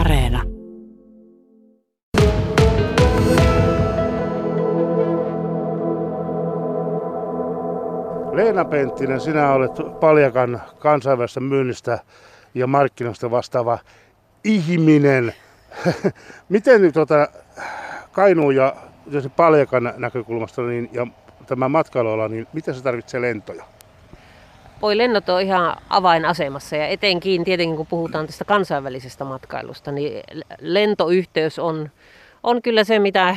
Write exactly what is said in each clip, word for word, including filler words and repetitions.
Areena. Leena Penttinen, sinä olet Paljakan kansainvälisestä myynnistä ja markkinoista vastaava ihminen. Miten nyt tuota Kainuun ja Paljakan näkökulmasta niin, ja tämä matkailuala, niin miten se tarvitsee lentoja? Voi, lennot on ihan avainasemassa ja etenkin tietenkin kun puhutaan tästä kansainvälisestä matkailusta, niin lentoyhteys on, on kyllä se, mitä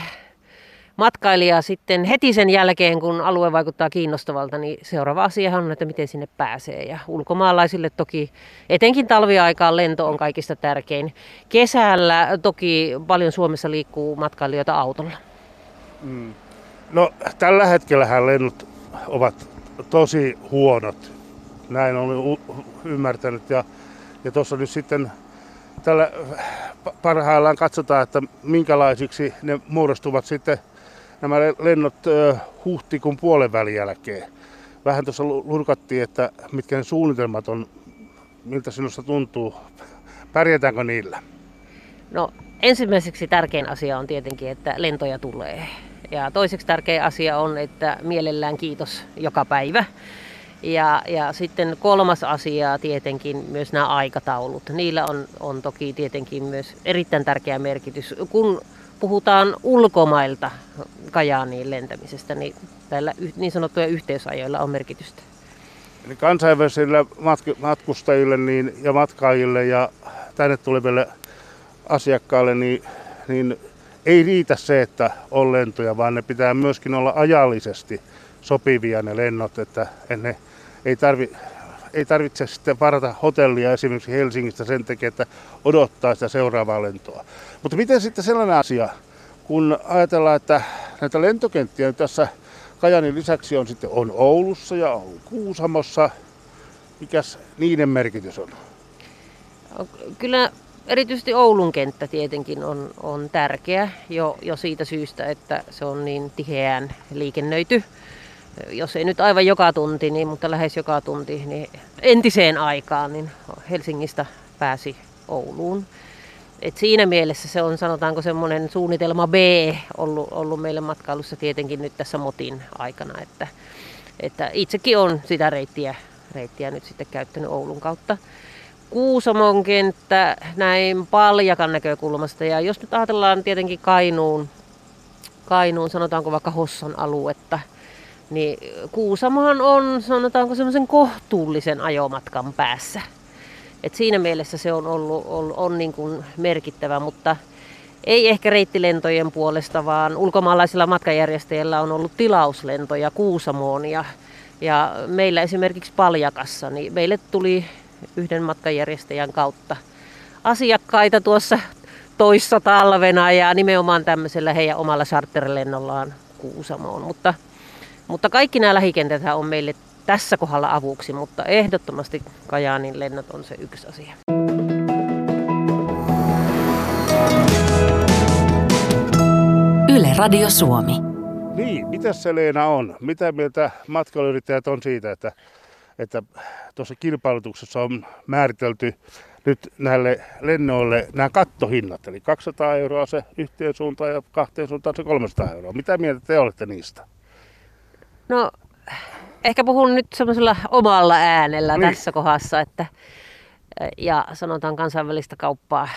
matkailija sitten heti sen jälkeen, kun alue vaikuttaa kiinnostavalta, niin seuraava asia on, että miten sinne pääsee. Ja ulkomaalaisille toki, etenkin talviaikaan, lento on kaikista tärkein. Kesällä toki paljon Suomessa liikkuu matkailijoita autolla. Mm. No tällä hetkellähän lennot ovat tosi huonot. Näin olen u- ymmärtänyt ja, ja tuossa nyt sitten tällä parhaillaan katsotaan, että minkälaisiksi ne muodostuvat sitten nämä lennot ö, huhtikuun puolen välin jälkeen. Vähän tuossa lurkattiin, että mitkä ne suunnitelmat on, miltä sinusta tuntuu, pärjätäänkö niillä? No ensimmäiseksi tärkein asia on tietenkin, että lentoja tulee. Ja toiseksi tärkeä asia on, että mielellään kiitos joka päivä. Ja, ja sitten kolmas asia tietenkin myös nämä aikataulut. Niillä on, on toki tietenkin myös erittäin tärkeä merkitys. Kun puhutaan ulkomailta Kajaaniin lentämisestä, niin tällä niin sanottuja yhteysajoilla on merkitystä. Eli kansainvälisille matkustajille niin, ja matkaajille ja tänne tuleville asiakkaille niin, niin ei riitä se, että on lentoja, vaan ne pitää myöskin olla ajallisesti sopivia ne lennot, että ne ei, tarvi, ei tarvitse sitten varata hotellia esimerkiksi Helsingistä sen takia, että odottaa sitä seuraavaa lentoa. Mutta miten sitten sellainen asia, kun ajatellaan, että näitä lentokenttiä tässä Kajaanin lisäksi on sitten on Oulussa ja on Kuusamossa, mikäs niiden merkitys on? Kyllä erityisesti Oulun kenttä tietenkin on, on tärkeä jo, jo siitä syystä, että se on niin tiheään liikennöity. Jos ei nyt aivan joka tunti, niin, mutta lähes joka tunti, niin entiseen aikaan niin Helsingistä pääsi Ouluun. Et siinä mielessä se on, sanotaanko, semmoinen suunnitelma B ollut, ollut meillä matkailussa tietenkin nyt tässä motin aikana. Että, että itsekin on sitä reittiä, reittiä nyt sitten käyttänyt Oulun kautta. Kuusamon kenttä näin Paljakan näkökulmasta. Ja jos nyt ajatellaan tietenkin Kainuun, Kainuun sanotaanko vaikka Hossan aluetta, niin Kuusamohan on, sanotaanko, semmoisen kohtuullisen ajomatkan päässä. Et siinä mielessä se on ollut on, on niin kuin merkittävä, mutta ei ehkä reittilentojen puolesta, vaan ulkomaalaisilla matkajärjestäjillä on ollut tilauslentoja Kuusamoon. Ja, ja meillä esimerkiksi Paljakassa, niin meille tuli yhden matkajärjestäjän kautta asiakkaita tuossa toissa talvena ja nimenomaan tämmöisellä heidän omalla charterlennollaan Kuusamoon. Mutta Mutta kaikki nämä lähikentät on meille tässä kohdalla avuksi, mutta ehdottomasti Kajaanin lennot on se yksi asia. Yle Radio Suomi. Niin, mitäs se Leena on? Mitä mieltä matkailuyrittäjät on siitä, että, että tuossa kilpailutuksessa on määritelty nyt näille lennoille nämä kattohinnat, eli kaksisataa euroa se yhteen suuntaan ja kahteen suuntaan se kolmesataa euroa. Mitä mieltä te olette niistä? No, ehkä puhun nyt semmoisella omalla äänellä niin tässä kohdassa, että, ja sanotaan kansainvälistä kauppaa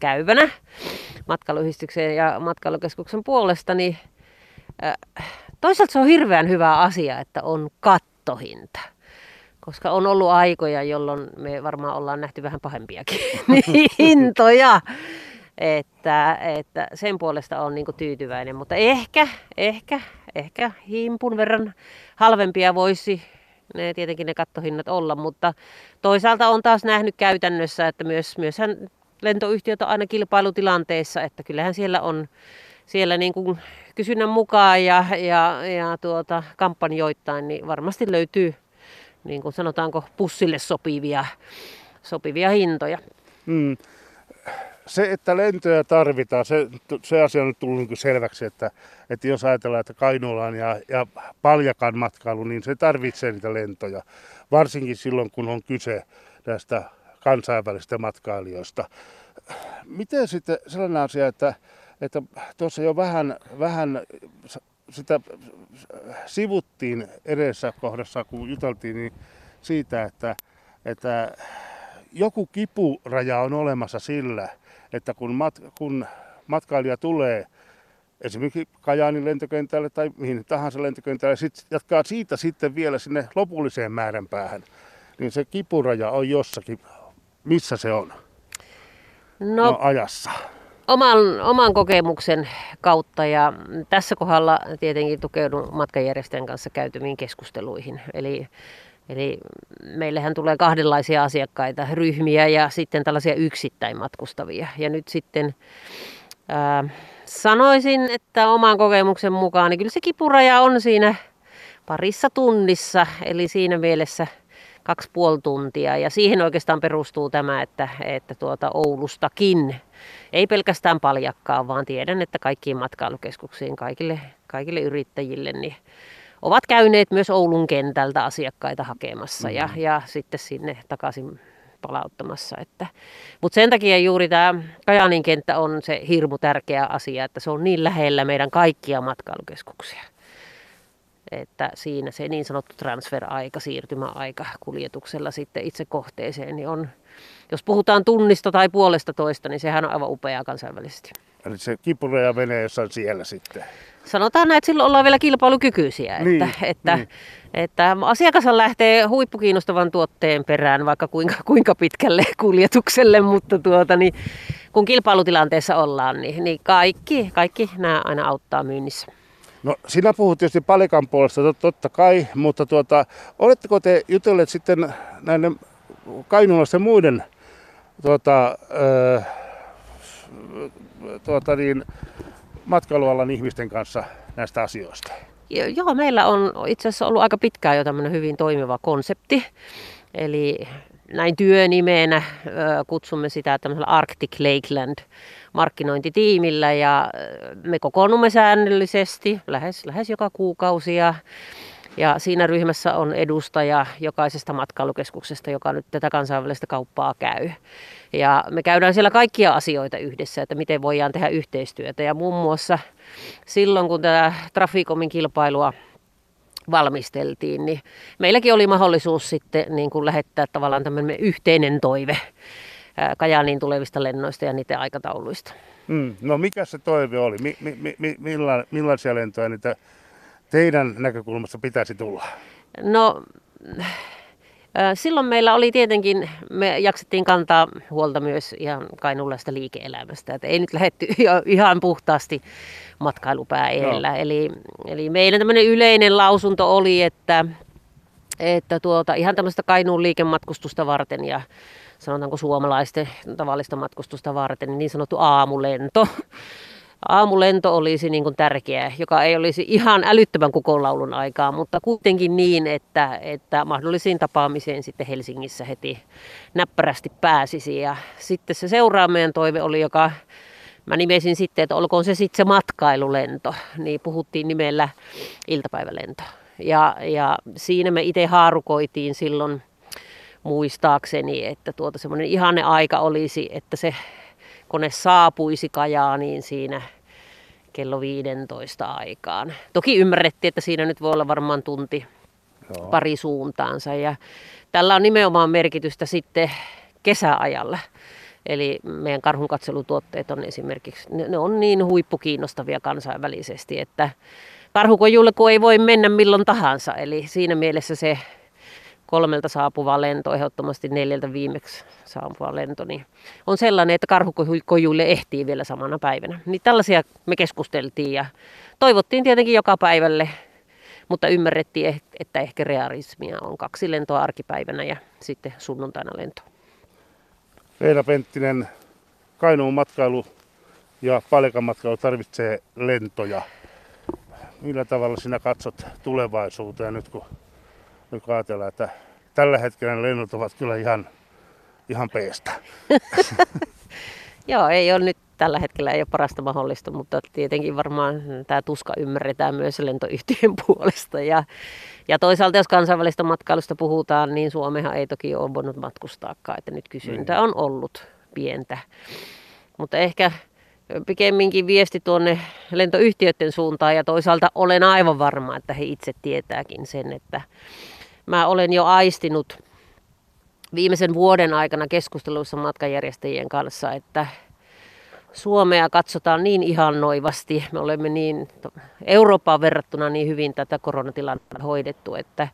käyvänä matkailuyhdistyksen ja matkailukeskuksen puolesta, niin toisaalta se on hirveän hyvä asia, että on kattohinta, koska on ollut aikoja, jolloin me varmaan ollaan nähty vähän pahempiakin hintoja. Että, että sen puolesta on niinku tyytyväinen, mutta ehkä, ehkä, ehkä himpun verran halvempia voisi ne, tietenkin ne kattohinnat olla, mutta toisaalta on taas nähnyt käytännössä, että myös, myöshän lentoyhtiöt on aina kilpailutilanteessa, että kyllähän siellä on siellä niinku kysynnän mukaan ja, ja, ja tuota, kampanjoittain, niin varmasti löytyy niin kuin sanotaanko pussille sopivia, sopivia hintoja. Mm. Se, että lentoja tarvitaan, se, se asia on tullut selväksi, että, että jos ajatellaan, että Kainuulan ja, ja Paljakan matkailu, niin se tarvitsee niitä lentoja. Varsinkin silloin, kun on kyse näistä kansainvälisistä matkailijoista. Miten sitten sellainen asia, että, että tuossa jo vähän, vähän sitä sivuttiin edessä kohdassa, kun juteltiin niin siitä, että, että joku kipuraja on olemassa sillä, että kun, mat, kun matkailija tulee esimerkiksi Kajaanin lentokentälle tai mihin tahansa lentokentälle, sit jatkaa siitä sitten vielä sinne lopulliseen määränpäähän, niin se kipuraja on jossakin. Missä se on? No, no ajassa. Oman, oman kokemuksen kautta ja tässä kohdalla tietenkin tukeudun matkanjärjestäjän kanssa käytymiin keskusteluihin. Eli, eli meillähän tulee kahdenlaisia asiakkaita, ryhmiä ja sitten tällaisia yksittäin matkustavia. Ja nyt sitten ää, sanoisin, että oman kokemuksen mukaan niin kyllä se kipuraja on siinä parissa tunnissa, eli siinä mielessä kaksi puoli tuntia, ja siihen oikeastaan perustuu tämä, että, että tuota Oulustakin, ei pelkästään Paljakkaan, vaan tiedän, että kaikkiin matkailukeskuksiin, kaikille, kaikille yrittäjille, niin ovat käyneet myös Oulun kentältä asiakkaita hakemassa ja, ja sitten sinne takaisin palauttamassa. Mutta sen takia juuri tämä Kajaanin kenttä on se hirmu tärkeä asia, että se on niin lähellä meidän kaikkia matkailukeskuksia. Että siinä se niin sanottu transfer-aika, siirtymäaika kuljetuksella sitten itse kohteeseen, niin on, jos puhutaan tunnista tai puolesta toista, niin sehän on aivan upeaa kansainvälisesti. Eli se kipuraja menee jossain siellä sitten. Sanotaan näin, että silloin ollaan vielä kilpailukykyisiä. Niin, että, että, niin. että asiakas lähtee huippukiinnostavan tuotteen perään, vaikka kuinka, kuinka pitkälle kuljetukselle, mutta tuota, niin, kun kilpailutilanteessa ollaan, niin, niin kaikki, kaikki nämä aina auttaa myynnissä. No sinä puhut tietysti Paljakan puolesta totta kai, mutta tuota, oletteko te jutelleet sitten näiden kainuulaisten muiden tuota, ö, tuota niin, matkailualan ihmisten kanssa näistä asioista? Joo, meillä on itse asiassa ollut aika pitkään jo tämmöinen hyvin toimiva konsepti, eli näin työnimeenä ö, kutsumme sitä tämmöisellä Arctic Lakeland markkinointitiimillä, ja me kokoonnumme säännöllisesti lähes, lähes joka kuukausi ja, ja siinä ryhmässä on edustaja jokaisesta matkailukeskuksesta, joka nyt tätä kansainvälistä kauppaa käy. Ja me käydään siellä kaikkia asioita yhdessä, että miten voidaan tehdä yhteistyötä, ja muun muassa silloin kun tätä Traficomin kilpailua valmisteltiin, niin meilläkin oli mahdollisuus sitten niin kuin lähettää tavallaan tämmöinen yhteinen toive Kajaaniin tulevista lennoista ja niiden aikatauluista. Mm, no mikä se toive oli? Mi, mi, mi, milla, millaisia lentoja niitä teidän näkökulmasta pitäisi tulla? No silloin meillä oli tietenkin, me jaksettiin kantaa huolta myös ihan kainuulaisesta liike-elämästä. Et ei nyt lähdetty ihan puhtaasti matkailupää edellä. No. Eli, eli meidän tämmöinen yleinen lausunto oli, että, että tuota, ihan tämmöistä Kainuun liikematkustusta varten ja sanotaanko suomalaisten tavallista matkustusta varten, niin sanottu aamulento. Aamulento olisi niin kuin tärkeä, joka ei olisi ihan älyttömän kukonlaulun aikaa, mutta kuitenkin niin, että, että mahdollisiin tapaamiseen sitten Helsingissä heti näppärästi pääsisi. Ja sitten se seuraava meidän toive oli, joka mä nimesin sitten, että olkoon se sitten se matkailulento, niin puhuttiin nimellä iltapäivälento. Ja, ja siinä me itse haarukoitiin silloin muistaakseni, että tuota semmoinen ihanne aika olisi, että se kone saapuisi Kajaaniin siinä kello viidentoista aikaan. Toki ymmärrettiin, että siinä nyt voi olla varmaan tunti Joo. pari suuntaansa. Ja tällä on nimenomaan merkitystä sitten kesäajalla. Eli meidän karhunkatselutuotteet on esimerkiksi, ne on niin huippukiinnostavia kansainvälisesti, että karhukojulle kun ei voi mennä milloin tahansa. Eli siinä mielessä se kolmelta saapuva lento, ehdottomasti neljältä viimeksi saapuva lento, niin on sellainen, että karhukojuille ehtii vielä samana päivänä. Niin tällaisia me keskusteltiin ja toivottiin tietenkin joka päivälle, mutta ymmärrettiin, että ehkä realismia on kaksi lentoa arkipäivänä ja sitten sunnuntaina lento. Leena Penttinen, Kainuun matkailu ja Paljakan matkailu tarvitsee lentoja. Millä tavalla sinä katsot tulevaisuuteen nyt, kun Nyt ajatellaan, että tällä hetkellä lennot ovat kyllä ihan, ihan peestä. Joo, ei ole nyt tällä hetkellä ei ole parasta mahdollista, mutta tietenkin varmaan tämä tuska ymmärretään myös lentoyhtiön puolesta. Ja, ja toisaalta jos kansainvälistä matkailusta puhutaan, niin Suomehan ei toki ole voinut matkustaakaan, että nyt kysyntä on ollut pientä. Mutta ehkä pikemminkin viesti tuonne lentoyhtiöiden suuntaan ja toisaalta olen aivan varma, että he itse tietääkin sen, että mä olen jo aistinut viimeisen vuoden aikana keskusteluissa matkanjärjestäjien kanssa, että Suomea katsotaan niin ihannoivasti, me olemme niin Eurooppaan verrattuna niin hyvin tätä koronatilannetta hoidettu, että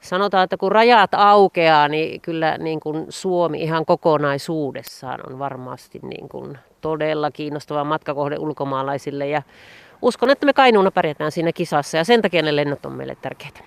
sanotaan, että kun rajat aukeaa, niin kyllä niin kuin Suomi ihan kokonaisuudessaan on varmasti niin kuin todella kiinnostava matkakohde ulkomaalaisille ja uskon, että me Kainuuna pärjätään siinä kisassa ja sen takia ne lennot on meille tärkeitä.